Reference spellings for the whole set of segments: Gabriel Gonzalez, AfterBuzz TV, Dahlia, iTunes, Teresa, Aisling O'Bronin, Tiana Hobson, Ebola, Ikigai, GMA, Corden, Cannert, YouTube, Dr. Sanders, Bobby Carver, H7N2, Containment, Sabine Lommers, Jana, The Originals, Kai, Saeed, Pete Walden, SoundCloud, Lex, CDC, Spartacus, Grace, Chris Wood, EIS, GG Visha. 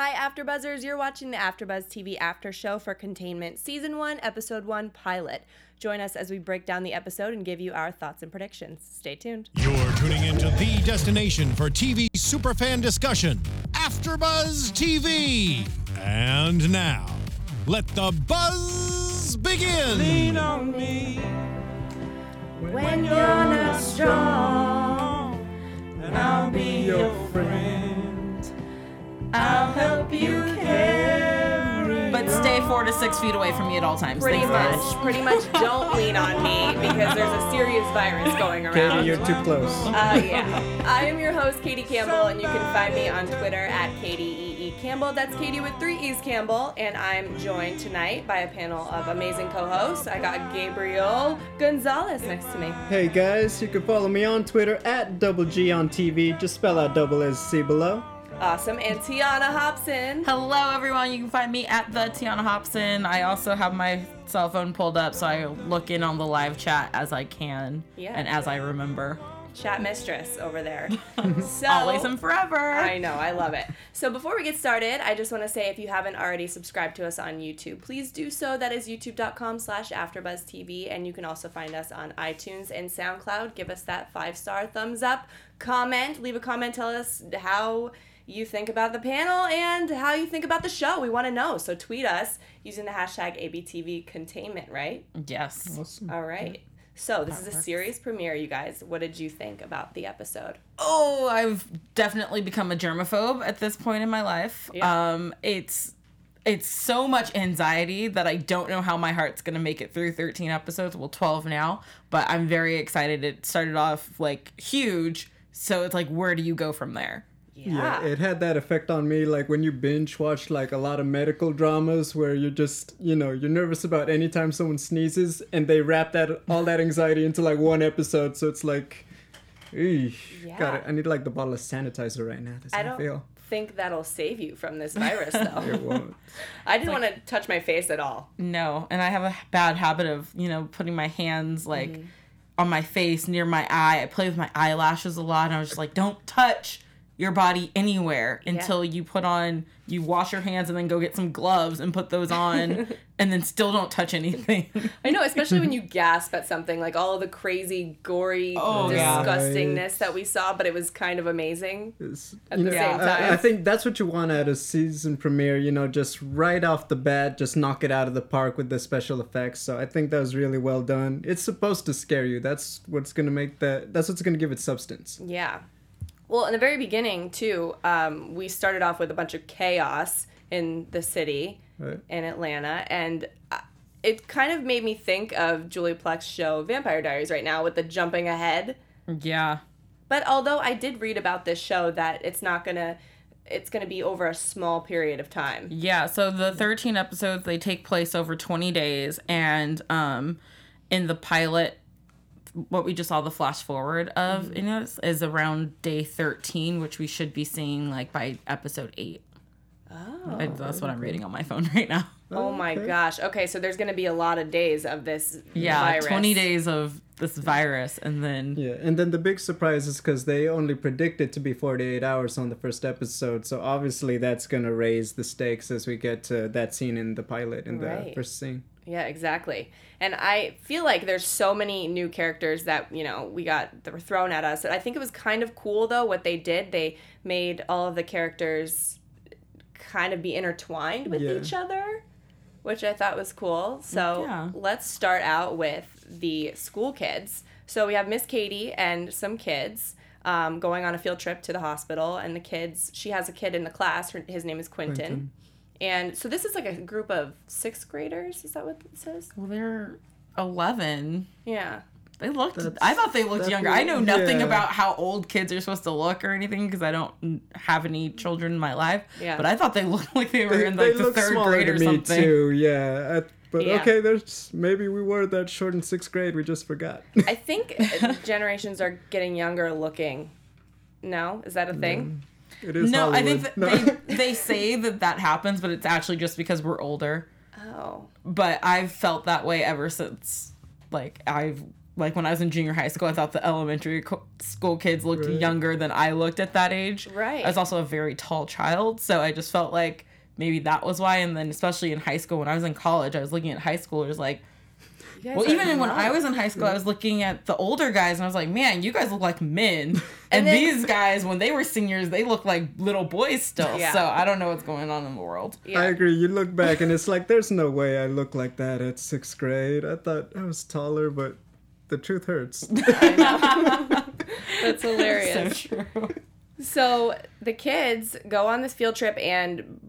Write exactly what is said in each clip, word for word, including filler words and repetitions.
Hi, AfterBuzzers. You're watching the AfterBuzz T V After Show for Containment, Season one, Episode one, Pilot. Join us as we break down the episode and give you our thoughts and predictions. Stay tuned. You're tuning into the destination for T V superfan discussion, AfterBuzz T V. And now, let the buzz begin. Lean on me when you're not strong, and I'll be your friend. I'll help you carry. But stay four to six feet away from me at all times. Pretty much. Pretty much don't lean on me because there's a serious virus going around. Katie, you're too close. Uh, yeah. I am your host, Katie Campbell, and you can find me on Twitter at Katie E E Campbell. That's Katie with three E's Campbell, and I'm joined tonight by a panel of amazing co-hosts. I got Gabriel Gonzalez next to me. Hey, guys. You can follow me on Twitter at Double G on T V. Just spell out double S C below. Awesome. And Tiana Hobson. Hello, everyone. You can find me at the Tiana Hobson. I also have my cell phone pulled up, so I look in on the live chat as I can yeah. and as I remember. Chat mistress over there. So, always and forever. I know. I love it. So before we get started, I just want to say if you haven't already subscribed to us on YouTube, please do so. That is youtube.com slash AfterBuzzTV. And you can also find us on iTunes and SoundCloud. Give us that five-star thumbs up. Comment. Leave a comment. Tell us how you think about the panel and how you think about the show. We want to know. So tweet us using the hashtag A B T V Containment, right? Yes. Awesome. All right. So this that is a series premiere, you guys. What did you think about the episode? Oh, I've definitely become a germaphobe at this point in my life. Yeah. Um, it's it's so much anxiety that I don't know how my heart's going to make it through thirteen episodes. Well, twelve now. But I'm very excited. It started off, like, huge. So it's like, where do you go from there? Yeah. yeah, it had that effect on me, like when you binge watch like a lot of medical dramas where you're just, you know, you're nervous about any time someone sneezes, and they wrap that all that anxiety into like one episode. So it's like, yeah. got it. I need like the bottle of sanitizer right now. That's I how don't I feel. Think that'll save you from this virus, though. It won't. I didn't like, want to touch my face at all. No, and I have a bad habit of, you know, putting my hands like mm-hmm. on my face near my eye. I play with my eyelashes a lot, and I was just like, don't touch your body anywhere until yeah. you put on, you wash your hands and then go get some gloves and put those on and then still don't touch anything. I know, especially when you gasp at something, like all the crazy, gory oh, disgustingness yeah. that we saw, but it was kind of amazing it's, at the know, same time. I, I think that's what you want at a season premiere, you know, just right off the bat, just knock it out of the park with the special effects. So I think that was really well done. It's supposed to scare you. That's what's going to make that, that's what's going to give it substance. Yeah. Well, in the very beginning, too, um, we started off with a bunch of chaos in the city, right. in Atlanta, and it kind of made me think of Julie Plec's show Vampire Diaries right now with the jumping ahead. Yeah. But although I did read about this show that it's not going to, it's going to be over a small period of time. Yeah, so the thirteen episodes, they take place over twenty days, and um, in the pilot, what we just saw the flash forward of mm-hmm. you know, is around day thirteen, which we should be seeing like by episode eight. Oh, I, that's what I'm reading on my phone right now. Oh my okay. gosh. Okay, so there's going to be a lot of days of this yeah, virus. Yeah, twenty days of this virus, and then yeah, and then the big surprise is because they only predicted to be forty-eight hours on the first episode, so obviously that's going to raise the stakes as we get to that scene in the pilot in right. the first scene. Yeah, exactly. And I feel like there's so many new characters that, you know, we got that were thrown at us. And I think it was kind of cool, though, what they did. They made all of the characters kind of be intertwined with yeah. each other, which I thought was cool. So yeah. let's start out with the school kids. So we have Miss Katie and some kids um, going on a field trip to the hospital. And the kids, she has a kid in the class. Her, his name is Quentin. Quentin. And so this is like a group of sixth graders. Is that what it says? Well, they're eleven. Yeah. They looked, that's, I thought they looked younger. I know nothing yeah. about how old kids are supposed to look or anything because I don't have any children in my life. Yeah. But I thought they looked like they were they, in like the third grade or something. They look smaller to me too, yeah. I, but yeah. okay, there's maybe we were that short in sixth grade. We just forgot. I think generations are getting younger looking. No? Is that a thing? Yeah. It is no, Hollywood. I think that no. they, they say that that happens, but it's actually just because we're older. Oh. But I've felt that way ever since, like, I've like when I was in junior high school, I thought the elementary co- school kids looked right. younger than I looked at that age. Right. I was also a very tall child, so I just felt like maybe that was why. And then especially in high school, when I was in college, I was looking at high schoolers like, well, even when I was in high school, I was looking at the older guys, and I was like, man, you guys look like men. And, and then, these guys, when they were seniors, they look like little boys still. Yeah. So I don't know what's going on in the world. Yeah. I agree. You look back, and it's like, there's no way I look like that at sixth grade. I thought I was taller, but the truth hurts. I know. That's hilarious. So true. So the kids go on this field trip, and...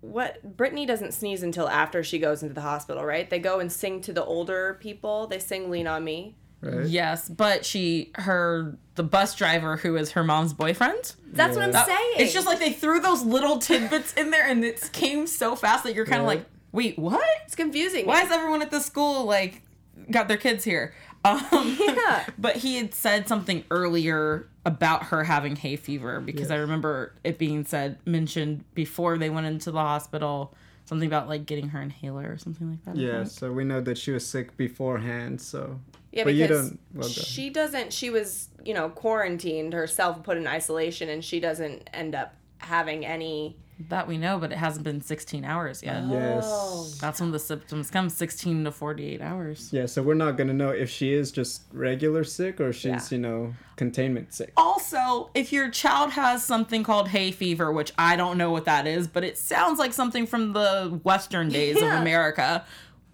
What Brittany doesn't sneeze until after she goes into the hospital, right? They go and sing to the older people. They sing "Lean on Me." Right. Yes, but she, her, the bus driver who is her mom's boyfriend. That's yeah. what I'm that, saying. It's just like they threw those little tidbits in there, and it came so fast that you're kind of yeah. like, "Wait, what?" It's confusing. Why is everyone at the school like got their kids here? Um, yeah. But he had said something earlier about her having hay fever, because yes. I remember it being said, mentioned before they went into the hospital, something about like getting her inhaler or something like that. Yeah, so we know that she was sick beforehand, so. Yeah, but because you don't, well, she doesn't, she was, you know, quarantined herself, put in isolation, and she doesn't end up having any. That we know, but it hasn't been sixteen hours yet. Yes. That's when the symptoms come, sixteen to forty-eight hours. Yeah, so we're not going to know if she is just regular sick or she's, yeah. you know, containment sick. Also, if your child has something called hay fever, which I don't know what that is, but it sounds like something from the Western days yeah. of America,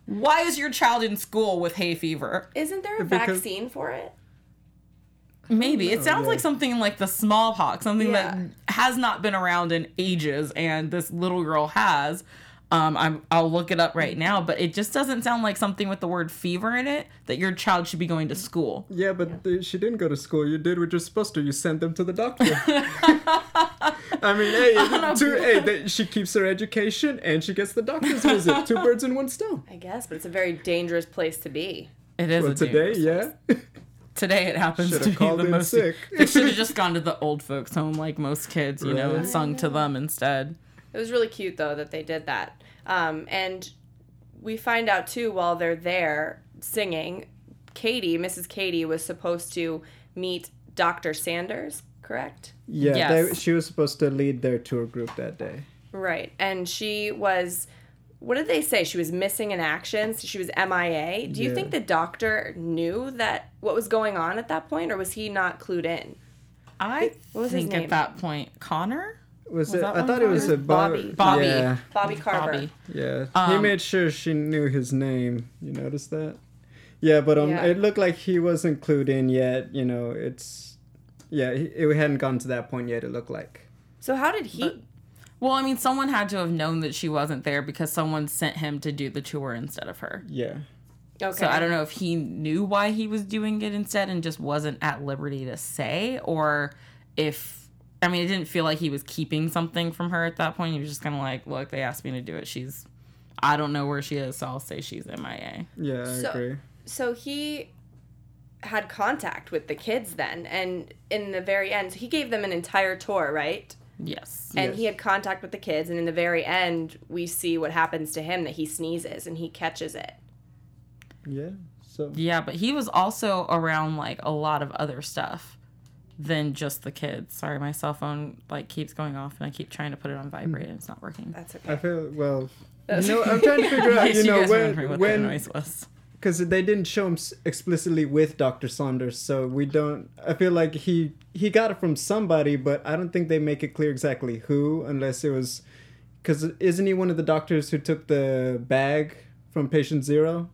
why is your child in school with hay fever? Isn't there a because- vaccine for it? Maybe. It sounds oh, yeah. like something like the smallpox, something yeah. that has not been around in ages, and this little girl has. Um, I'm, I'll look it up right now, but it just doesn't sound like something with the word fever in it that your child should be going to school. Yeah, but yeah. The, she didn't go to school. You did what you're supposed to. You sent them to the doctor. I mean, hey, I two, hey they, she keeps her education, and she gets the doctor's visit. Two birds in one stone. I guess, but it's a very dangerous place to be. It is well, a today, dangerous yeah. Today it happens should've to be the most... Sick. They should have just gone to the old folks home like most kids, you right. know, and sung to them instead. It was really cute, though, that they did that. Um, and we find out, too, while they're there singing, Katie, Missus Katie, was supposed to meet Doctor Sanders, correct? Yeah, yes. they, she was supposed to lead their tour group that day. Right, and she was... What did they say? She was missing in action. So she was M I A. Do you yeah. think the doctor knew that what was going on at that point, or was he not clued in? I what was think his name? At that point, Connor? Was, was it? I thought it was a Bobby. Bobby. Yeah. Bobby Carver. Bobby. Yeah. Um, he made sure she knew his name. You noticed that? Yeah, but um, yeah. it looked like he wasn't clued in yet. You know, it's... Yeah, it, it hadn't gotten to that point yet, it looked like. So how did he... But, Well, I mean, someone had to have known that she wasn't there because someone sent him to do the tour instead of her. Yeah. Okay. So I don't know if he knew why he was doing it instead and just wasn't at liberty to say, or if, I mean, it didn't feel like he was keeping something from her at that point. He was just kind of like, look, they asked me to do it. She's, I don't know where she is, so I'll say she's M I A. Yeah, I so, agree. So he had contact with the kids then, and in the very end, so he gave them an entire tour, right? Yes. And yes. he had contact with the kids, and in the very end, we see what happens to him, that he sneezes and he catches it. Yeah. So. Yeah, but he was also around, like, a lot of other stuff than just the kids. Sorry, my cell phone, like, keeps going off, and I keep trying to put it on vibrate, and it's not working. That's okay. I feel, well, you know, I'm trying to figure out, you know, you guys when... What when... the noise was. Because they didn't show him explicitly with Doctor Saunders, so we don't... I feel like he he got it from somebody, but I don't think they make it clear exactly who, unless it was... Because isn't he one of the doctors who took the bag from Patient Zero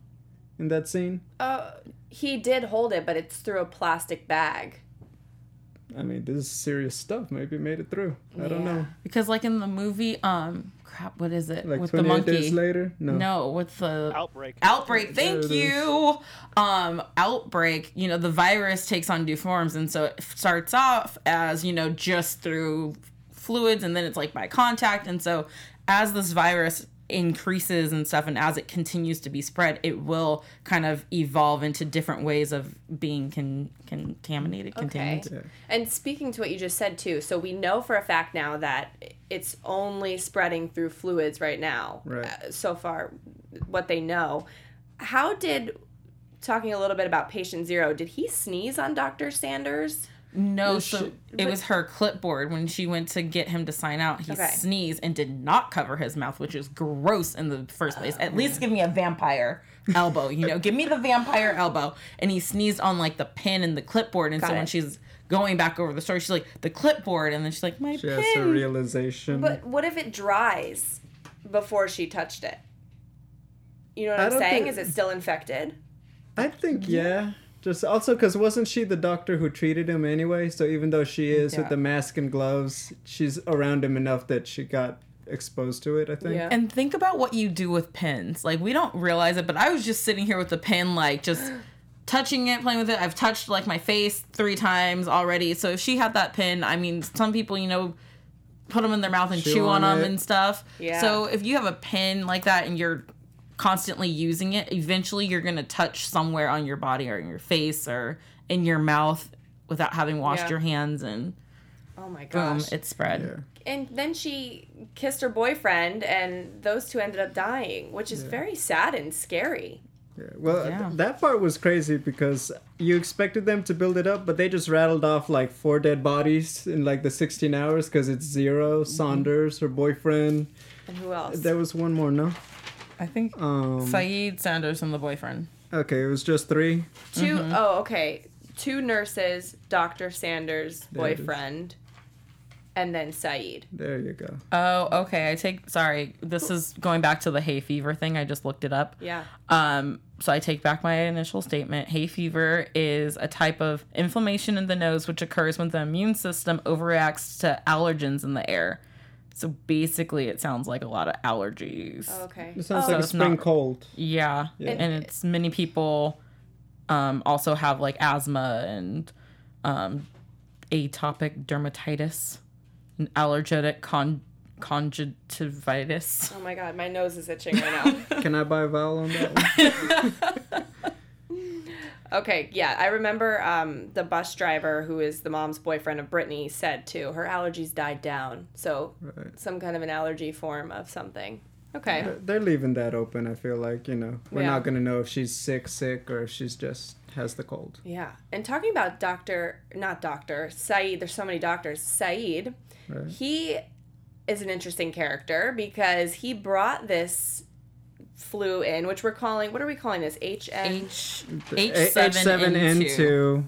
in that scene? Uh, he did hold it, but it's through a plastic bag. I mean, this is serious stuff. Maybe made it through. I yeah. don't know. Because, like, in the movie, um, crap, what is it? Like with the monkey. Days later? No. No, with the... Outbreak. Outbreak, thank you! Um, Outbreak, you know, the virus takes on new forms, and so it starts off as, you know, just through fluids, and then it's, like, by contact, and so as this virus increases and stuff, and as it continues to be spread, it will kind of evolve into different ways of being con- contaminated, contained. Okay. Yeah. And speaking to what you just said too, so we know for a fact now that it's only spreading through fluids right now. Right. Uh, so far, what they know. How did talking a little bit about patient zero, did he sneeze on Doctor Sanders? No, so she, it was her clipboard. When she went to get him to sign out, he okay. sneezed and did not cover his mouth, which is gross in the first place. Oh, At man. least give me a vampire elbow, you know. Give me the vampire elbow. And he sneezed on, like, the pen and the clipboard. And Got so it. when she's going back over the story, she's like, the clipboard. And then she's like, my she pen. She has a realization. But what if it dries before she touched it? You know what I I'm saying? Think... Is it still infected? I think, yeah. Just also because wasn't she the doctor who treated him anyway? So even though she is yeah. with the mask and gloves, she's around him enough that she got exposed to it, I think. Yeah. And think about what you do with pens. Like, we don't realize it, but I was just sitting here with the pen, like, just touching it, playing with it. I've touched, like, my face three times already. So if she had that pen, I mean, some people, you know, put them in their mouth and chew, chew on, on them and stuff. Yeah. So if you have a pen like that and you're constantly using it, eventually you're going to touch somewhere on your body or in your face or in your mouth without having washed yeah. your hands, and oh my gosh, boom, it spread. Yeah. And then she kissed her boyfriend and those two ended up dying, which is yeah. very sad and scary. Yeah. Well, yeah. Th- that part was crazy because you expected them to build it up, but they just rattled off like four dead bodies in like the sixteen hours because it's Zero, Saunders, her boyfriend. And who else? There was one more, no? I think um, Saeed, Sanders, and the boyfriend. Okay, it was just three? Two, mm-hmm. oh, okay. Two nurses, Doctor Sanders, boyfriend, and then Saeed. There you go. Oh, okay. I take, sorry, this is going back to the hay fever thing. I just looked it up. Yeah. Um. So I take back my initial statement. Hay fever is a type of inflammation in the nose which occurs when the immune system overreacts to allergens in the air. So basically, it sounds like a lot of allergies. Oh, okay. It sounds oh. like so a spring not, cold. Yeah. yeah. And, and it's many people um, also have like asthma and um, atopic dermatitis and allergenic con- conjunctivitis. Oh my God, my nose is itching right now. Can I buy a vowel on that one? Okay, yeah. I remember um, the bus driver, who is the mom's boyfriend of Brittany, said, too, her allergies died down. So right. some kind of an allergy form of something. Okay. They're, they're leaving that open, I feel like, you know. We're yeah. not going to know if she's sick, sick, or if she's just has the cold. Yeah. And talking about Doctor, not Doctor, Saeed, there's so many doctors. Saeed, right. he is an interesting character because he brought this flu in, which we're calling, what are we calling this? H N H seven N two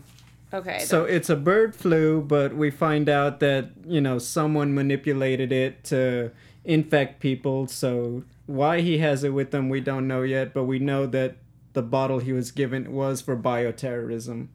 Okay. So the- it's a bird flu, but we find out that, you know, someone manipulated it to infect people. So why he has it with them, we don't know yet, but we know that the bottle he was given was for bioterrorism.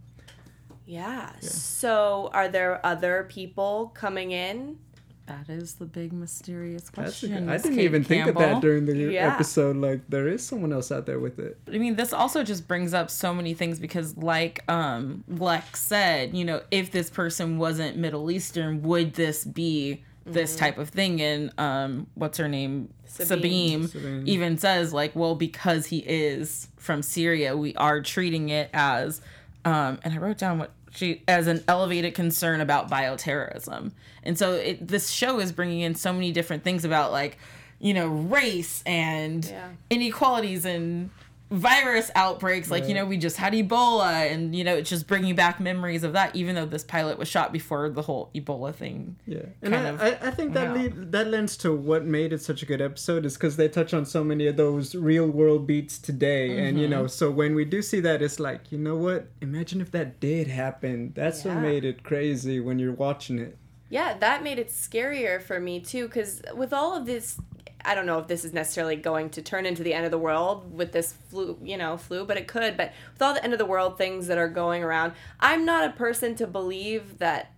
Yeah. yeah. So are there other people coming in? That is the big mysterious question. Good, I didn't Kate even Campbell. think of that during the yeah. episode. Like, there is someone else out there with it. I mean, this also just brings up so many things because, like um, Lex said, you know, if this person wasn't Middle Eastern, would this be this mm-hmm. type of thing? And um, what's her name? Sabine. Sabine, Sabine even says, like, well, because he is from Syria, we are treating it as, um, and I wrote down what, She, as an elevated concern about bioterrorism. And so it, this show is bringing in so many different things about, like, you know, race and yeah. inequalities and virus outbreaks. Right. Like, you know, we just had Ebola and, you know, it's just bringing back memories of that, even though this pilot was shot before the whole Ebola thing. Yeah. And I, of, I, I think that lead, that lends to what made it such a good episode is because they touch on so many of those real world beats today. Mm-hmm. And, you know, so when we do see that, it's like, you know what? Imagine if that did happen. That's yeah. what made it crazy when you're watching it. Yeah, that made it scarier for me, too, because with all of this, I don't know if this is necessarily going to turn into the end of the world with this flu, you know, flu, but it could. But with all the end of the world things that are going around, I'm not a person to believe that,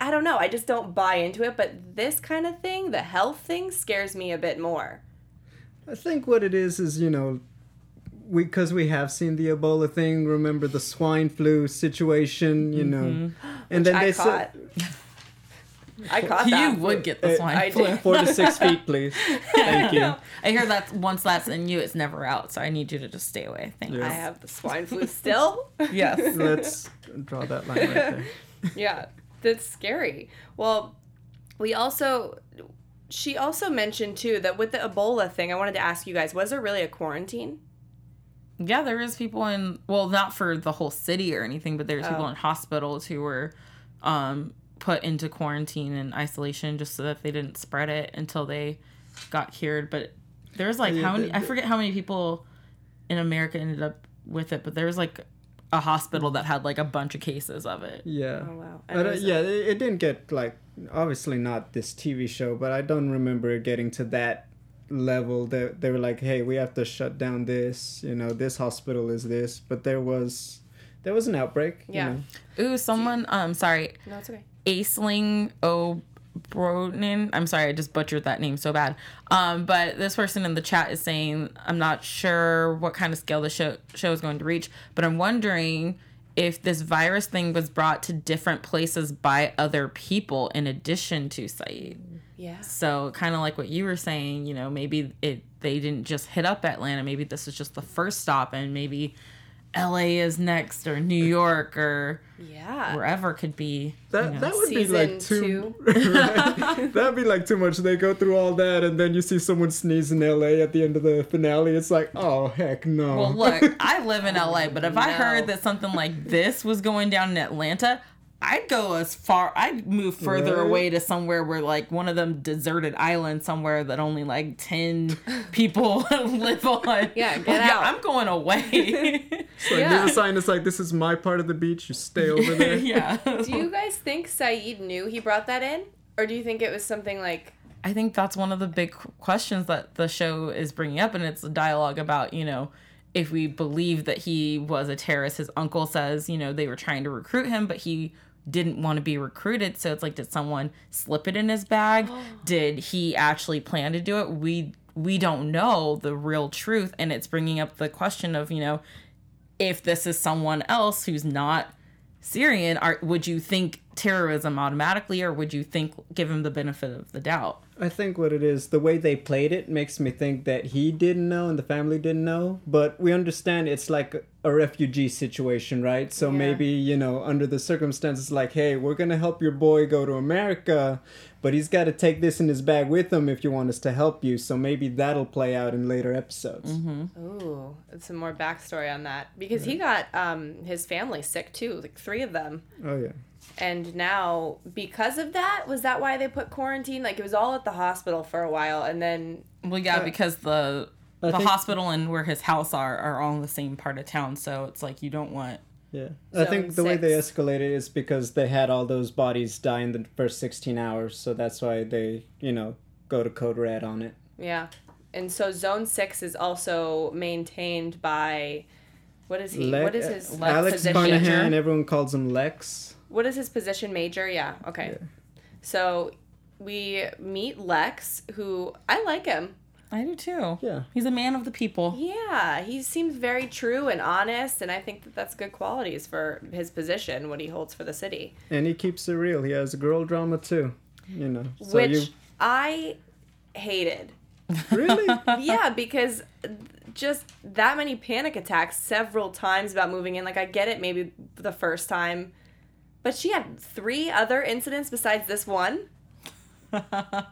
I don't know, I just don't buy into it. But this kind of thing, the health thing, scares me a bit more. I think what it is is, you know, we because we have seen the Ebola thing, remember the swine flu situation, you mm-hmm. know. And Which then I they caught. Said, I caught that. You would get the swine flu. I Four to six feet, please. Thank you. I hear that once that's in you, it's never out. So I need you to just stay away. Thanks. Yes. I have the swine flu still. Yes. Let's draw that line right there. Yeah, that's scary. Well, we also, she also mentioned too that with the Ebola thing, I wanted to ask you guys: was there really a quarantine? Yeah, there is people in, well, not for the whole city or anything, but there's oh. people in hospitals who were um, put into quarantine and isolation just so that they didn't spread it until they got cured. But there was like, yeah, how many, the, the, I forget how many people in America ended up with it, but there was like a hospital that had like a bunch of cases of it. Yeah. Oh, wow. But uh, yeah, it, it didn't get like, obviously not this T V show, but I don't remember it getting to that level that they, they were like, hey, we have to shut down this, you know, this hospital is this, but there was there was an outbreak. Yeah. You know. Ooh, someone um sorry. No, it's okay. Aisling O'Bronin. I'm sorry, I just butchered that name so bad. Um, but this person in the chat is saying, I'm not sure what kind of scale the show show is going to reach, but I'm wondering if this virus thing was brought to different places by other people in addition to Saeed. Yeah. So kind of like what you were saying, you know, maybe it they didn't just hit up Atlanta. Maybe this is just the first stop, and maybe L A is next, or New York, or yeah, wherever could be. That you know. that would Season be like too. Right? That'd be like too much. They go through all that, and then you see someone sneeze in L A at the end of the finale. It's like, oh heck no. Well, look, I live in L A, but if no. I heard that something like this was going down in Atlanta, I'd go as far. I'd move further right. away to somewhere where like one of them deserted islands somewhere that only like ten people live on. Yeah, get like, out. I'm going away. It's like, yeah. There's a sign that's like, this is my part of the beach. You stay over there. Yeah. Do you guys think Saeed knew he brought that in, or do you think it was something like? I think that's one of the big questions that the show is bringing up, and it's a dialogue about, you know, if we believe that he was a terrorist. His uncle says, you know, they were trying to recruit him, but he didn't want to be recruited. So it's like, did someone slip it in his bag? Did he actually plan to do it? We we don't know the real truth. And it's bringing up the question of, you know, if this is someone else who's not Syrian, are, would you think terrorism automatically, or would you think give him the benefit of the doubt? I think what it is, the way they played it makes me think that he didn't know and the family didn't know, but we understand it's like a refugee situation, right? So yeah. maybe, you know, under the circumstances, like, hey, we're going to help your boy go to America, but he's got to take this in his bag with him if you want us to help you. So maybe that'll play out in later episodes. Mm-hmm. Ooh, some more backstory on that, because yeah. he got um, his family sick too, like three of them. Oh, yeah. And now, because of that, was that why they put quarantine? Like, it was all at the hospital for a while, and then... Well, yeah, uh, because the I the hospital and where his house are are all in the same part of town, so it's like, you don't want... Yeah. I think the six. way they escalated is because they had all those bodies die in the first sixteen hours, so that's why they, you know, go to Code Red on it. Yeah. And so Zone six is also maintained by... What is he? Le- what is his uh, Alex position? Alex Carnahan, everyone calls him Lex. What is his position? Major? Yeah. Okay. Yeah. So we meet Lex, who I like him. I do too. Yeah. He's a man of the people. Yeah. He seems very true and honest, and I think that that's good qualities for his position, what he holds for the city. And he keeps it real. He has girl drama too, you know. So Which you... I hated. Really? Yeah, because... Th- just that many panic attacks several times about moving in. Like, I get it maybe the first time, but she had three other incidents besides this one. I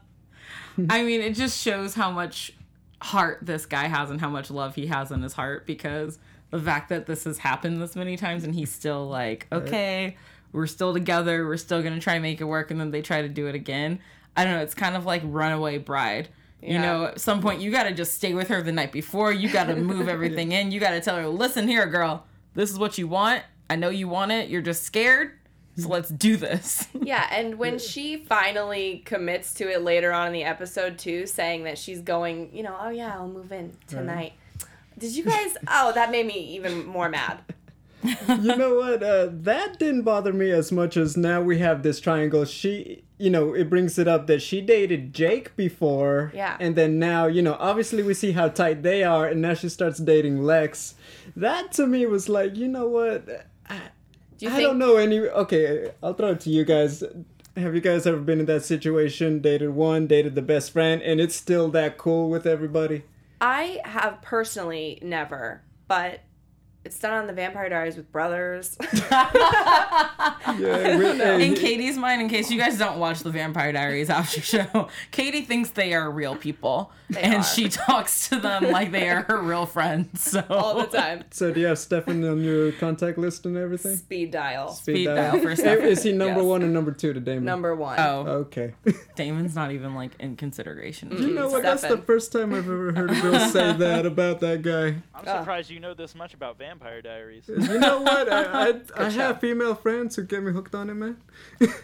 mean, it just shows how much heart this guy has and how much love he has in his heart, because the fact that this has happened this many times and he's still like, okay, we're still together, we're still going to try and make it work, and then they try to do it again. I don't know, it's kind of like Runaway Bride. You yeah. know, at some point, you got to just stay with her the night before. You got to move everything in. You got to tell her, listen here, girl, this is what you want. I know you want it. You're just scared. So let's do this. Yeah. And when she finally commits to it later on in the episode, too, saying that she's going, you know, oh, yeah, I'll move in tonight. Right. Did you guys? Oh, that made me even more mad. You know what? Uh, that didn't bother me as much as now we have this triangle. She, you know, it brings it up that she dated Jake before. Yeah. And then now, you know, obviously we see how tight they are. And now she starts dating Lex. That to me was like, you know what? I, Do you I think- don't know any. Okay, I'll throw it to you guys. Have you guys ever been in that situation? Dated one, dated the best friend, and it's still that cool with everybody? I have personally never, but... It's done on the Vampire Diaries with brothers. Yeah, in Katie's mind, in case you guys don't watch the Vampire Diaries after show, Katie thinks they are real people. They and are. She talks to them like they are her real friends. So. All the time. So do you have Stefan on your contact list and everything? Speed dial. Speed, Speed dial. dial for Stefan. Is he number yes. one or number two to Damon? Number one. Oh. Okay. Damon's not even like in consideration. Mm-hmm. You know what? Stefan. That's the first time I've ever heard a girl say that about that guy. I'm surprised uh. you know this much about Vampire Vampire Diaries. You know what? I I, I have female friends who get me hooked on it, man.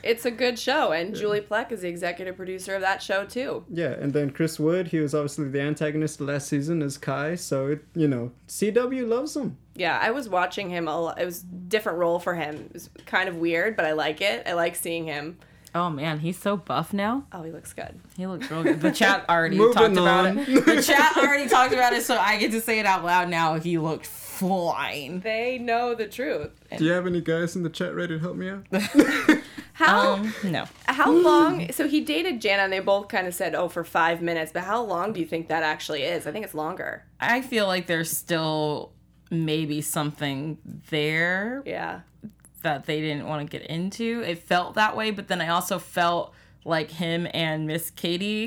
It's a good show, and yeah. Julie Plec is the executive producer of that show too. Yeah, and then Chris Wood, he was obviously the antagonist last season as Kai, so it you know C W loves him. Yeah, I was watching him a lot. It was a different role for him. It was kind of weird, but I like it. I like seeing him. Oh, man, he's so buff now. Oh, he looks good. He looks real good. The chat already talked on. about it. The chat already talked about it, so I get to say it out loud now. He looked fine. They know the truth. Do you have any guys in the chat ready to help me out? How? Um, no. How long? So he dated Jana, and they both kind of said, oh, for five minutes. But how long do you think that actually is? I think it's longer. I feel like there's still maybe something there. Yeah. That they didn't want to get into. It felt that way, but then I also felt like him and Miss Katie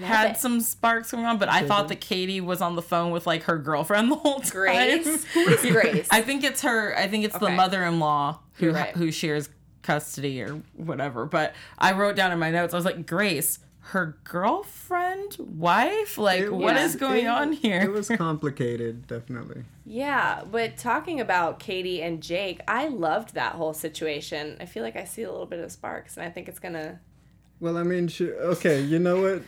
had it. some sparks going on, but I mm-hmm. thought that Katie was on the phone with like her girlfriend the whole time. Grace? Who is Grace? I think it's her, I think it's okay. the mother-in-law who right. who shares custody or whatever, but I wrote down in my notes, I was like, Grace, her girlfriend, wife? Like, it what was, is going it, on here? It was complicated, definitely. Yeah, but talking about Katie and Jake, I loved that whole situation. I feel like I see a little bit of sparks, and I think it's going to... Well, I mean, she, okay, you know what?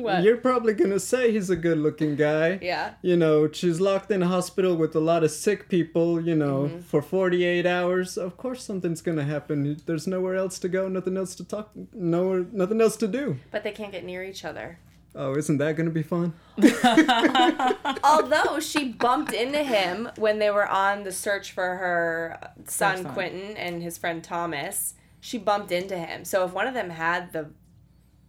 What? You're probably going to say he's a good-looking guy. Yeah. You know, she's locked in a hospital with a lot of sick people, you know, mm-hmm. for forty-eight hours. Of course something's going to happen. There's nowhere else to go, nothing else to talk, nowhere, nothing else to do. But they can't get near each other. Oh, isn't that going to be fun? Although she bumped into him when they were on the search for her son, son. Quentin, and his friend Thomas. She bumped into him. So if one of them had the...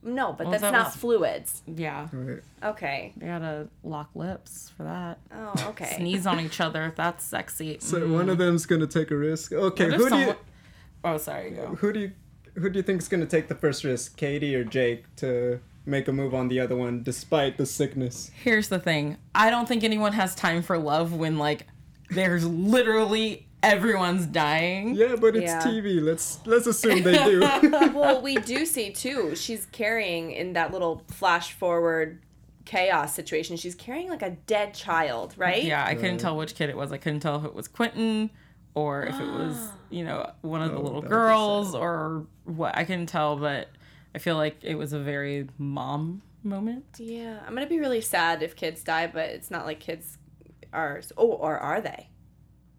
No, but well, that's that not was... fluids. Yeah. Right. Okay. They had to lock lips for that. Oh, okay. Sneeze on each other. That's sexy. So mm. one of them's going to take a risk. Okay, who someone... do you... Oh, sorry, go. Who do you, who do you think is going to take the first risk? Katie or Jake to... make a move on the other one despite the sickness. Here's the thing. I don't think anyone has time for love when, like, there's literally everyone's dying. Yeah, but it's yeah. T V. Let's let's assume they do. Well, we do see, too, she's carrying in that little flash forward chaos situation. She's carrying, like, a dead child, right? Yeah, I couldn't tell which kid it was. I couldn't tell if it was Quentin or if it was, you know, one of oh, the little girls or what. I couldn't tell, but... I feel like it was a very mom moment. Yeah. I'm going to be really sad if kids die, but it's not like kids are... Oh, or are they?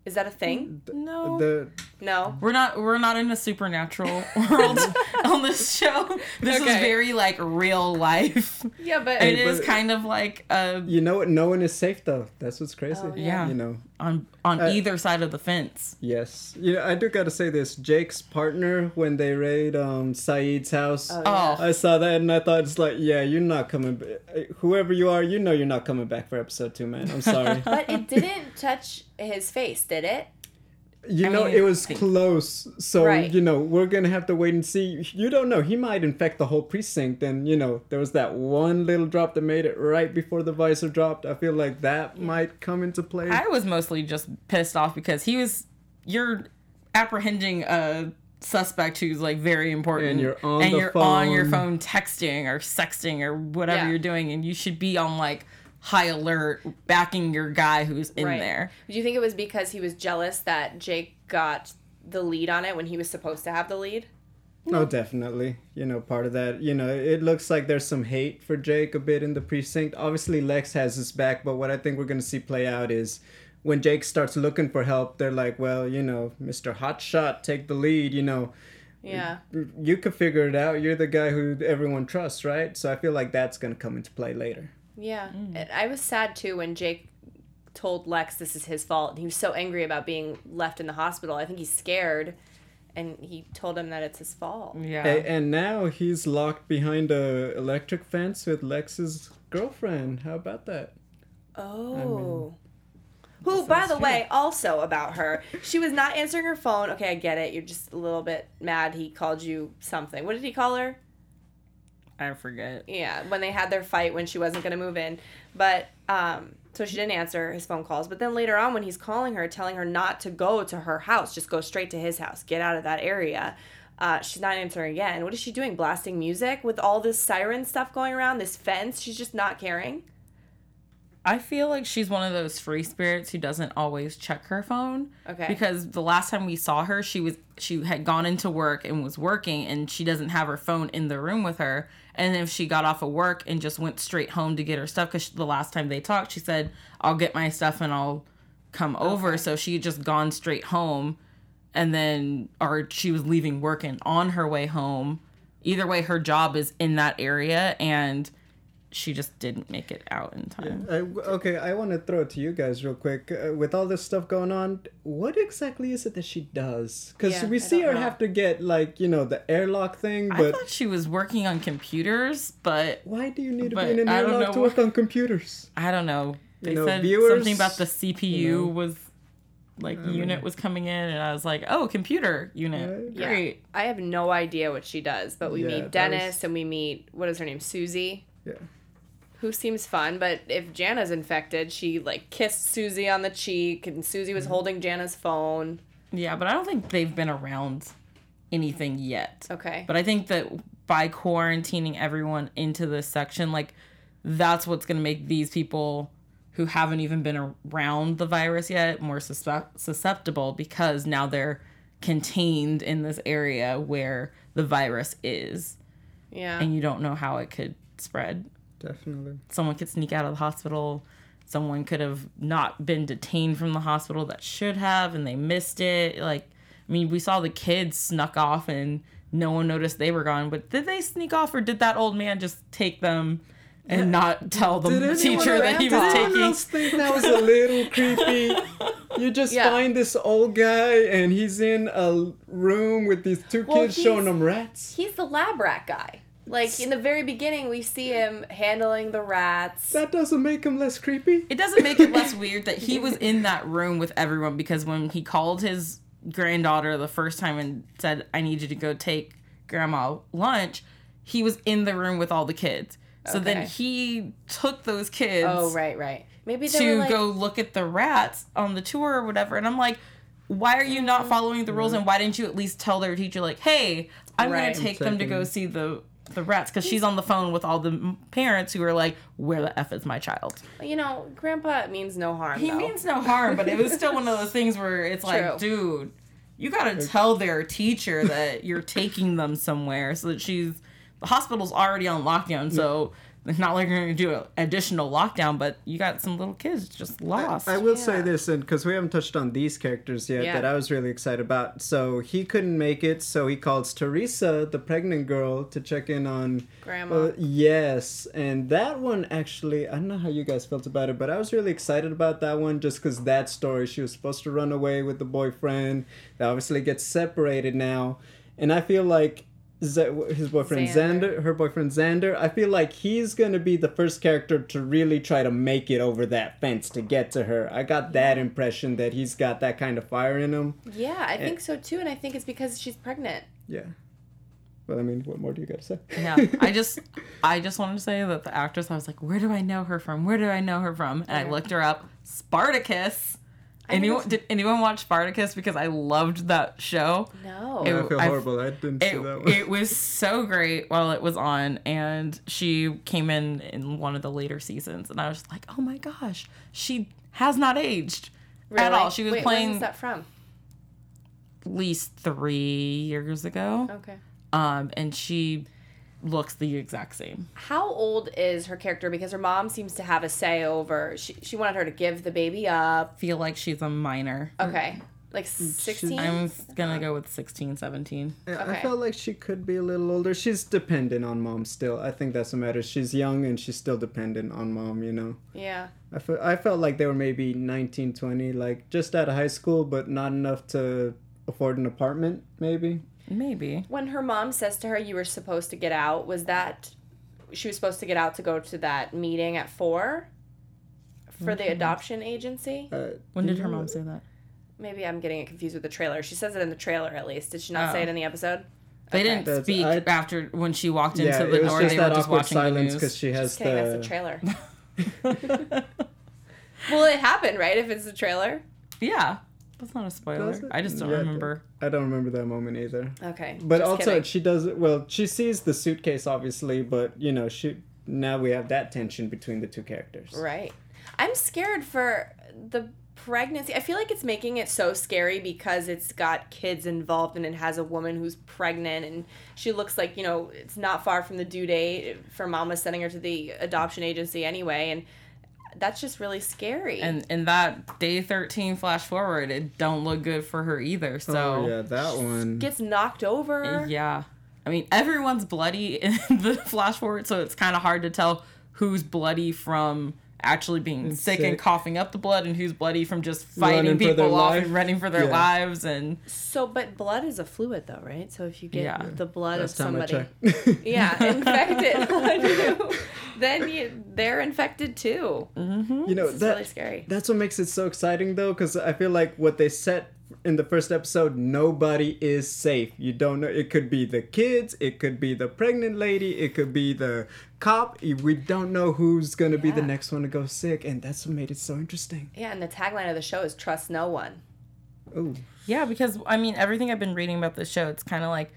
Is that a thing? No. The, no. We're not We're not in a supernatural world on this show. This okay. is very, like, real life. Yeah, but... It is but kind of like a... You know what? No one is safe, though. That's what's crazy. Oh, yeah. yeah. You know. On on uh, either side of the fence. Yes. You know, I do gotta say this. Jake's partner, when they raid um, Saeed's house, oh, yeah. I saw that and I thought, it's like, yeah, you're not coming back. Whoever you are, you know you're not coming back for episode two, man. I'm sorry. But it didn't touch his face, did it? You I know, mean, it was close. So, right. you know, we're going to have to wait and see. You don't know. He might infect the whole precinct. And, you know, there was that one little drop that made it right before the visor dropped. I feel like that might come into play. I was mostly just pissed off because he was... You're apprehending a suspect who's, like, very important. And you're on, and the you're phone. on your phone texting or sexting or whatever yeah. you're doing. And you should be on, like... high alert, backing your guy who's in right. there. Do you think it was because he was jealous that Jake got the lead on it when he was supposed to have the lead? Oh, definitely. You know, part of that, you know, it looks like there's some hate for Jake a bit in the precinct. Obviously, Lex has his back, but what I think we're going to see play out is when Jake starts looking for help, they're like, well, you know, Mister Hotshot, take the lead, you know. Yeah. You could figure it out. You're the guy who everyone trusts, right? So I feel like that's going to come into play later. Yeah. Mm. I was sad, too, when Jake told Lex this is his fault. And he was so angry about being left in the hospital. I think he's scared, and he told him that it's his fault. Yeah. Hey, and now he's locked behind a electric fence with Lex's girlfriend. How about that? Oh. I mean, Who, by the way, also about her, she was not answering her phone. Okay, I get it. You're just a little bit mad he called you something. What did he call her? I forget. Yeah, when they had their fight when she wasn't going to move in. But, um, so she didn't answer his phone calls. But then later on when he's calling her, telling her not to go to her house, just go straight to his house, get out of that area, uh, she's not answering again. What is she doing? Blasting music with all this siren stuff going around, this fence? She's just not caring? I feel like she's one of those free spirits who doesn't always check her phone. Okay. Because the last time we saw her, she was she had gone into work and was working, and she doesn't have her phone in the room with her. And if she got off of work and just went straight home to get her stuff, because the last time they talked, she said, I'll get my stuff and I'll come over. Okay. So she had just gone straight home, and then or she was leaving work and on her way home. Either way, her job is in that area, and she just didn't make it out in time. Yeah. I, okay, I want to throw it to you guys real quick. Uh, with all this stuff going on, what exactly is it that she does? Because yeah, we see her know. have to get, like, you know, the airlock thing. But I thought she was working on computers, but... Why do you need to be in an airlock to work on computers? I don't know. They you know, said viewers, something about the C P U you know, was, like, unit know. was coming in, and I was like, oh, computer unit. Right. Great. Yeah. I have no idea what she does, but we yeah, meet Dennis, was... and we meet, what is her name, Susie? Yeah. Who seems fun, but if Jana's infected, she, like, kissed Susie on the cheek, and Susie was mm-hmm. holding Jana's phone. Yeah, but I don't think they've been around anything yet. Okay. But I think that by quarantining everyone into this section, like, that's what's going to make these people who haven't even been around the virus yet more susceptible, because now they're contained in this area where the virus is. Yeah. And you don't know how it could spread. Definitely. Someone could sneak out of the hospital. Someone could have not been detained from the hospital that should have, and they missed it. Like, I mean, we saw the kids snuck off and no one noticed they were gone. But did they sneak off, or did that old man just take them and yeah. not tell the did teacher that he was on? taking? Did anyone think that was a little creepy? You just yeah. find this old guy, and he's in a room with these two well, kids showing them rats. He's the lab rat guy. Like, in the very beginning, we see him handling the rats. That doesn't make him less creepy. It doesn't make it less weird that he was in that room with everyone, because when he called his granddaughter the first time and said, I need you to go take Grandma lunch, he was in the room with all the kids. Okay. So then he took those kids. Oh, right, right. Maybe they to were like... go look at the rats on the tour or whatever. And I'm like, why are you not following the rules? And why didn't you at least tell their teacher, like, hey, I'm right. going to take them to go see the... the rats, because she's on the phone with all the parents who are like, where the F is my child? You know, Grandpa means no harm, He though. means no harm, but it was still one of those things where it's True. like, dude, you gotta tell their teacher that you're taking them somewhere, so that she's... The hospital's already on lockdown, so... Yeah. It's not like you're going to do an additional lockdown, but you got some little kids just lost. I, I will yeah. say this, and because we haven't touched on these characters yet, yeah. that I was really excited about. So he couldn't make it, so he calls Teresa, the pregnant girl, to check in on... Grandma. Uh, yes, and that one actually, I don't know how you guys felt about it, but I was really excited about that one just because that story, she was supposed to run away with the boyfriend. They obviously get separated now, and I feel like... Z- his boyfriend Xander. Xander her boyfriend Xander I feel like he's gonna be the first character to really try to make it over that fence to get to her. I got that yeah. impression that he's got that kind of fire in him. Yeah, I and, think so too, and I think it's because she's pregnant. Yeah. Well, I mean, what more do you gotta say? Yeah, I just I just wanted to say that the actress, I was like, where do I know her from? Where do I know her from? And yeah. I looked her up. Spartacus. Anyone, did anyone watch Spartacus? Because I loved that show. No. It, yeah, I feel horrible. I, I didn't it, see that one. It was so great while it was on, and she came in in one of the later seasons, and I was like, oh my gosh, she has not aged really? at all. She was Wait, playing... Where is that from? At least three years ago. Okay. Um, and she... looks the exact same. How old is her character? Because her mom seems to have a say over... She she wanted her to give the baby up. Feel like she's a minor. Okay. Like sixteen? I'm going to go with sixteen, seventeen. Yeah, okay. I felt like she could be a little older. She's dependent on mom still. I think that's what matters. She's young and she's still dependent on mom, you know? Yeah. I, fe- I felt like they were maybe nineteen, twenty, like just out of high school, but not enough to afford an apartment, maybe. Maybe. When her mom says to her, you were supposed to get out, was that... She was supposed to get out to go to that meeting at four? for the adoption agency. Uh, when did her mom say that? Maybe I'm getting it confused with the trailer. She says it in the trailer, at least. Did she not oh. say it in the episode? They okay. didn't That's, speak I, after when she walked into yeah, the door. They were just watching the news. Because she has just kidding, the... that's the trailer. Well, it happened, right? If it's the trailer. Yeah. That's not a spoiler. I just don't yeah, remember. I don't remember that moment either. Okay. But just also, kidding. she does... Well, she sees the suitcase, obviously, but, you know, she now we have that tension between the two characters. Right. I'm scared for the... pregnancy. I feel like it's making it so scary because it's got kids involved and it has a woman who's pregnant and she looks like, you know, it's not far from the due date for mom was sending her to the adoption agency anyway, and that's just really scary. And in that day thirteen flash forward, it don't look good for her either. So oh, yeah, that one gets knocked over. Yeah. I mean, everyone's bloody in the flash forward, so it's kind of hard to tell who's bloody from actually being sick, sick and coughing up the blood, and who's bloody from just fighting people off life. and running for their yeah. lives. And so, but blood is a fluid, though, right? So if you get yeah. the blood That's of somebody, yeah, infected, you, then you, they're infected too. Mm-hmm. You know, that's really scary. That's what makes it so exciting, though, because I feel like what they set in the first episode, nobody is safe. You don't know. It could be the kids. It could be the pregnant lady. It could be the cop. We don't know who's going to yeah. be the next one to go sick. And that's what made it so interesting. Yeah, and the tagline of the show is trust no one. Ooh. Yeah, because, I mean, everything I've been reading about the show, it's kind of like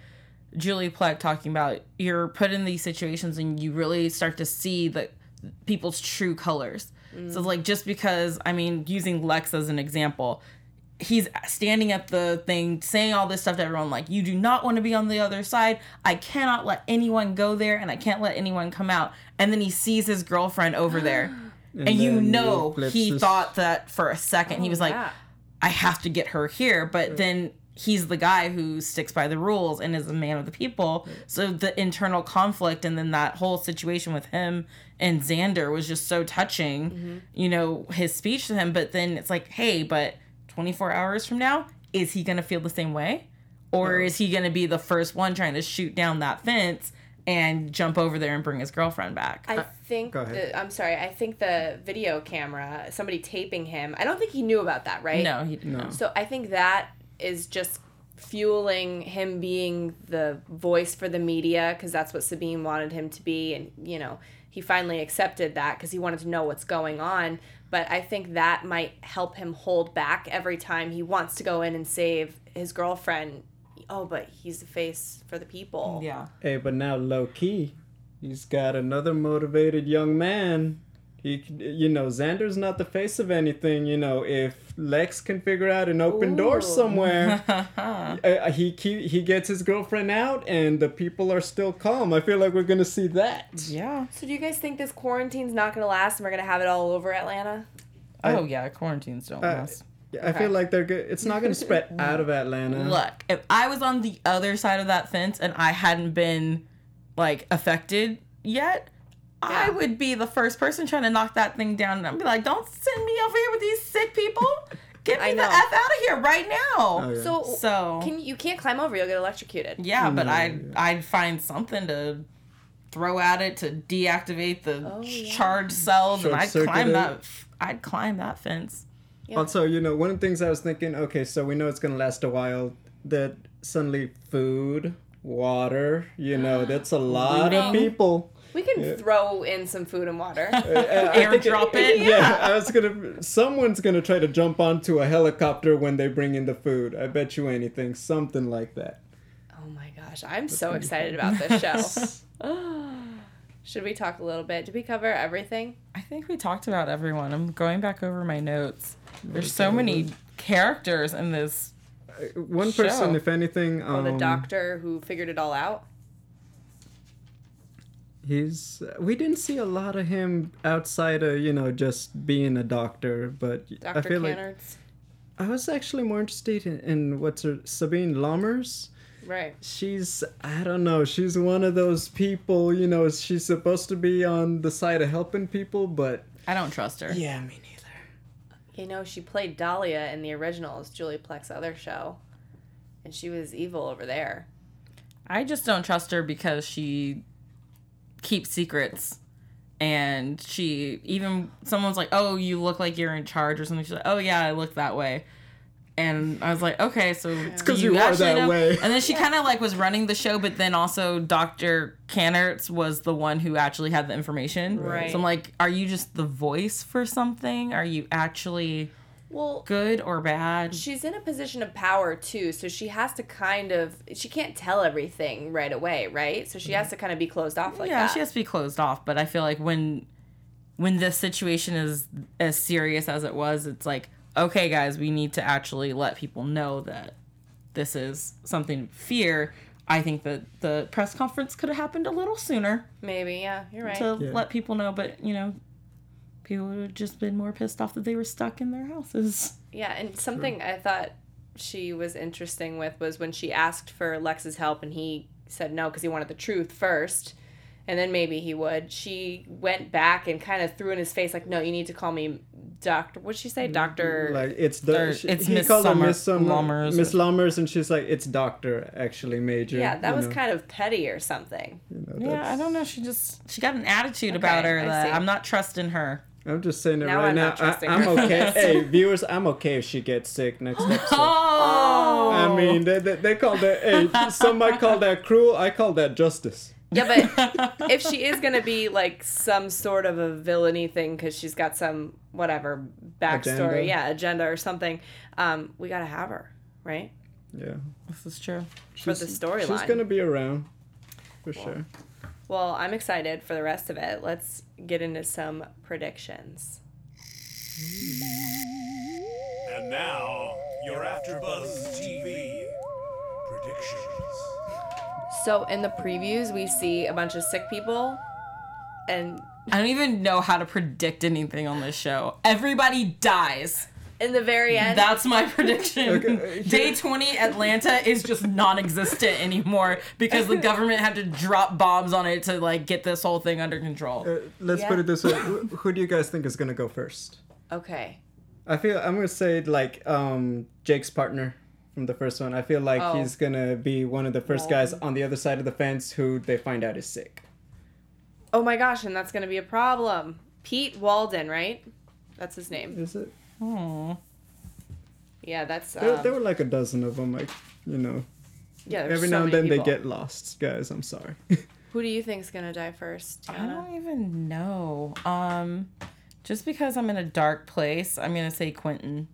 Julie Plec talking about you're put in these situations and you really start to see the people's true colors. Mm. So, like, just because, I mean, using Lex as an example... He's standing at the thing, saying all this stuff to everyone, like, you do not want to be on the other side. I cannot let anyone go there, and I can't let anyone come out. And then he sees his girlfriend over there. and, and you know he, he thought that for a second. Oh, he was like, yeah. I have to get her here. But right. then he's the guy who sticks by the rules and is a man of the people. Right. So the internal conflict and then that whole situation with him and Xander was just so touching, mm-hmm. you know, his speech to him. But then it's like, hey, but... twenty-four hours from now, is he going to feel the same way? Or is he going to be the first one trying to shoot down that fence and jump over there and bring his girlfriend back? I think, the, I'm sorry, I think the video camera, somebody taping him, I don't think he knew about that, right? No, he didn't. No. So I think that is just fueling him being the voice for the media, because that's what Sabine wanted him to be. And, you know, he finally accepted that because he wanted to know what's going on. But I think that might help him hold back every time he wants to go in and save his girlfriend. Oh, but he's the face for the people. Yeah. Hey, but now low-key, he's got another motivated young man. He, you know, Xander's not the face of anything. You know, if Lex can figure out an open Ooh. door somewhere, uh, he he gets his girlfriend out, and the people are still calm. I feel like we're gonna see that. Yeah. So do you guys think this quarantine's not gonna last, and we're gonna have it all over Atlanta? I, oh yeah, quarantines don't uh, last. Yeah, okay. I feel like they're good. It's not gonna spread out of Atlanta. Look, if I was on the other side of that fence and I hadn't been, like, affected yet. Yeah. I would be the first person trying to knock that thing down, and I'd be like, don't send me over here with these sick people. Get me the F out of here right now. Oh, yeah. So, so can, you can't climb over. You'll get electrocuted. Yeah, mm-hmm. but I'd, I'd find something to throw at it to deactivate the oh, yeah. charged cells, Short and I'd climb, that, I'd climb that fence. Yeah. Also, you know, one of the things I was thinking, okay, so we know it's going to last a while, that suddenly food, water, you know, that's a lot of people. We can yeah. throw in some food and water. Uh, uh, Airdrop it. it. Yeah. yeah, I was gonna. Someone's gonna try to jump onto a helicopter when they bring in the food. I bet you anything, something like that. Oh my gosh, I'm That's so excited fun. about this show. Should we talk a little bit? Did we cover everything? I think we talked about everyone. I'm going back over my notes. There's so many characters in this. Uh, one show. person, if anything. Um, oh, the doctor who figured it all out. He's. We didn't see a lot of him outside of, you know, just being a doctor, but Doctor I feel Cannert's. like I was actually more interested in, in what's her Sabine Lommers. Right. She's. I don't know. She's one of those people. You know, she's supposed to be on the side of helping people, but I don't trust her. Yeah, me neither. You know, she played Dahlia in The Originals, Julie Plec's other show, and she was evil over there. I just don't trust her because she keeps secrets And she, even someone's like, oh, you look like you're in charge or something. She's like, oh, yeah, I look that way. And I was like, okay, so it's because you, you are that know? way. And then she kind of like was running the show, but then also Doctor Cannert was the one who actually had the information. Right. So I'm like, are you just the voice for something? Are you actually well good or bad? She's in a position of power too, so she has to kind of she can't tell everything right away, right? So she yeah. has to kind of be closed off like yeah, that. Yeah, she has to be closed off. But I feel like when when this situation is as serious as it was, it's like, okay, guys, we need to actually let people know that this is something to fear. I think that the press conference could have happened a little sooner. Maybe, yeah, you're right. To yeah. let people know, but, you know, people would have just been more pissed off that they were stuck in their houses. Yeah, and something sure. I thought she was interesting with was when she asked for Lex's help and he said no because he wanted the truth first. And then maybe he would. She went back and kind of threw in his face, like, no, you need to call me Doctor... What'd she say? Doctor... Like, it's... The, or, she, it's Miss Lommers. Miss Lommers, and she's like, it's Doctor, actually, Major. Yeah, that was know. kind of petty or something. You know, yeah, I don't know. She just... She got an attitude okay, about her I that see. I'm not trusting her. I'm just saying it now right I'm now. Not trusting I, her. I'm okay. Hey, viewers, I'm okay if she gets sick next episode. Oh! I mean, they, they, they call that... Hey, some might call that cruel. I call that justice. Yeah, but if she is going to be, like, some sort of a villainy thing because she's got some, whatever, backstory, agenda. yeah, agenda or something, um, we got to have her, right? Yeah. This is true. For she's, the storyline. She's going to be around, for well, sure. Well, I'm excited for the rest of it. Let's get into some predictions. And now, your AfterBuzz T V predictions. So in the previews, we see a bunch of sick people, and I don't even know how to predict anything on this show. Everybody dies. In the very end. That's my prediction. Okay. Day twenty, Atlanta is just non-existent anymore because the government had to drop bombs on it to like get this whole thing under control. Uh, let's yeah. put it this way. Who do you guys think is going to go first? Okay. I feel I'm going to say like um, Jake's partner. From the first one. I feel like oh. he's going to be one of the first oh. guys on the other side of the fence who they find out is sick. Oh my gosh, and that's going to be a problem. Pete Walden, right? That's his name. Is it? Oh. Yeah, that's... Um... There, there were like a dozen of them, like, you know. Yeah, every so now and then people. They get lost, guys. I'm sorry. Who do you think's going to die first, Tiana? I don't even know. Um, just because I'm in a dark place, I'm going to say Quentin.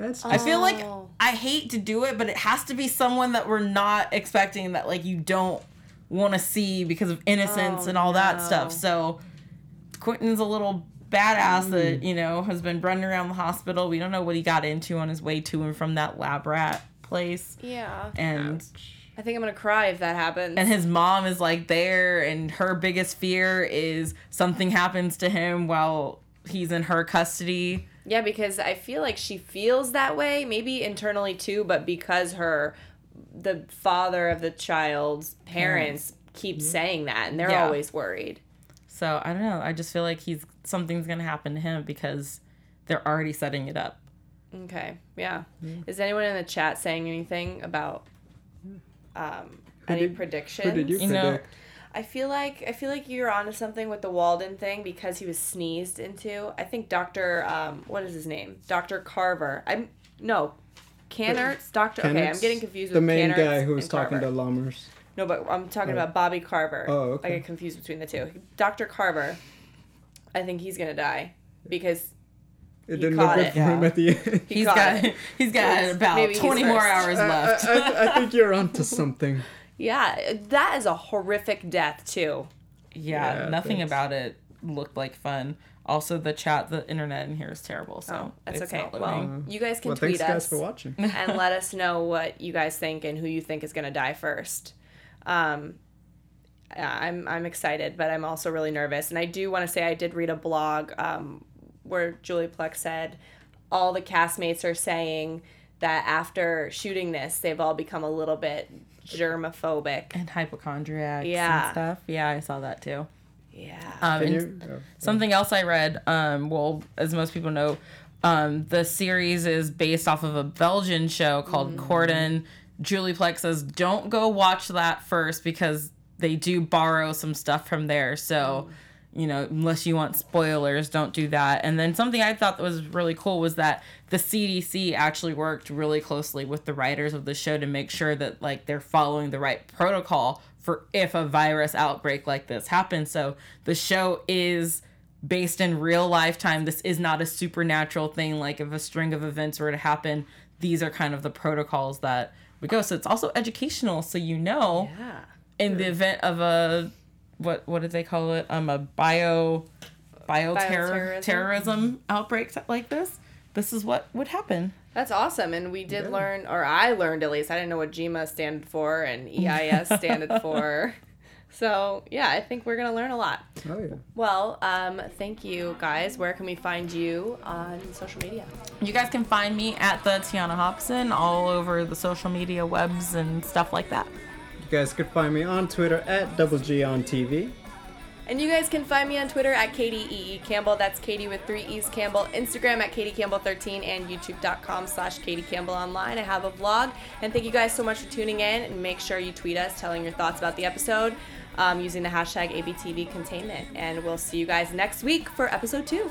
That's I feel like I hate to do it, but it has to be someone that we're not expecting that, like, you don't want to see because of innocence oh, and all no. that stuff. So Quentin's a little badass mm. that, you know, has been running around the hospital. We don't know what he got into on his way to and from that lab rat place. Yeah. And I think I'm going to cry if that happens. And his mom is, like, there, and her biggest fear is something happens to him while he's in her custody. Yeah, because I feel like she feels that way, maybe internally too, but because her, the father of the child's parents mm-hmm. keep saying that, and they're yeah. always worried. So, I don't know. I just feel like he's something's going to happen to him because they're already setting it up. Okay, yeah. Mm-hmm. Is anyone in the chat saying anything about um, any did, predictions? Who did you, you predict? Know, I feel like I feel like you're onto something with the Walden thing because he was sneezed into. I think Doctor um what is his name? Doctor Carver. I'm no, Cannert's Doctor Cannert's, okay, I'm getting confused with the main Cannert's guy who was talking Carver. To Lommers. No, but I'm talking oh. about Bobby Carver. Oh, okay. I get confused between the two. Doctor Carver. I think he's gonna die because it he didn't look good for him yeah. at the end. He he's got it. He's got yes, about twenty more hours left. I, I, I think you're onto something. Yeah, that is a horrific death, too. Yeah, yeah nothing thanks. About it looked like fun. Also, the chat, the internet in here is terrible, so oh, that's it's okay. Not well, you guys can well, tweet thanks, us guys, for watching. And let us know what you guys think and who you think is going to die first. Um, I'm I'm excited, but I'm also really nervous. And I do want to say I did read a blog um, where Julie Plec said all the castmates are saying that after shooting this, they've all become a little bit... germophobic and hypochondriacs yeah. and stuff. Yeah, I saw that too. Yeah. Um, and oh, something else I read, um, well, as most people know, um, the series is based off of a Belgian show called mm. Corden. Julie Plec says, don't go watch that first because they do borrow some stuff from there. So, you know, unless you want spoilers, don't do that. And then something I thought that was really cool was that the C D C actually worked really closely with the writers of the show to make sure that, like, they're following the right protocol for if a virus outbreak like this happens. So the show is based in real lifetime. This is not a supernatural thing. Like, if a string of events were to happen, these are kind of the protocols that we go. So it's also educational, so you know, yeah, in the event of a, what what did they call it? Um, a bio, bio terror, terrorism outbreak like this. This is what would happen. That's awesome. And we did yeah. learn, or I learned at least, I didn't know what G M A stand for and E I S stand for. So, yeah, I think we're going to learn a lot. Oh, yeah. Well, um, thank you, guys. Where can we find you on social media? You guys can find me at the Tiana Hobson all over the social media webs and stuff like that. You guys can find me on Twitter at Double G on T V. And you guys can find me on Twitter at Katie E E Campbell. That's Katie with three E's Campbell. Instagram at Katie Campbell thirteen and YouTube.com slash Katie Campbell online. I have a vlog. And thank you guys so much for tuning in. And make sure you tweet us telling your thoughts about the episode um, using the hashtag A B T V Containment. And we'll see you guys next week for episode two.